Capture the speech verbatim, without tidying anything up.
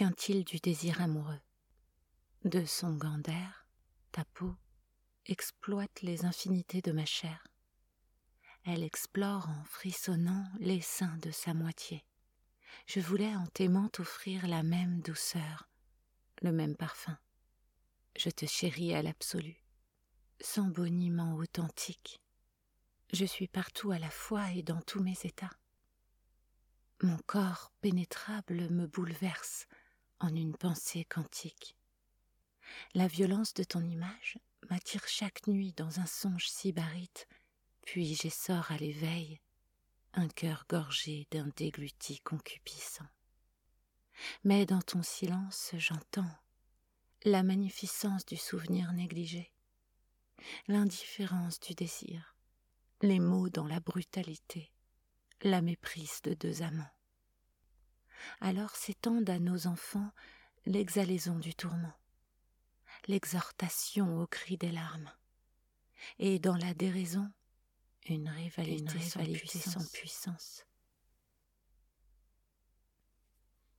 quintile du désir amoureux. De son gandaire, ta peau exploite les infinités de ma chair. Elle explore en frissonnant les seins de sa moitié. Je voulais en t'aimant t'offrir la même douceur, le même parfum. Je te chéris à l'absolu, sans boniment authentique. Je suis partout à la fois et dans tous mes états. Mon corps pénétrable me bouleverse en une pensée quantique. La violence de ton image m'attire chaque nuit dans un songe sybarite, puis j'essors à l'éveil un cœur gorgé d'un déglutis concupiscent. Mais dans ton silence, j'entends la magnificence du souvenir négligé, l'indifférence du désir, les mots dans la brutalité, la méprise de deux amants. Alors s'étendent à nos enfants l'exhalaison du tourment, l'exhortation au cri des larmes, et dans la déraison, une rivalité, une rivalité sans puissance. Sans puissance.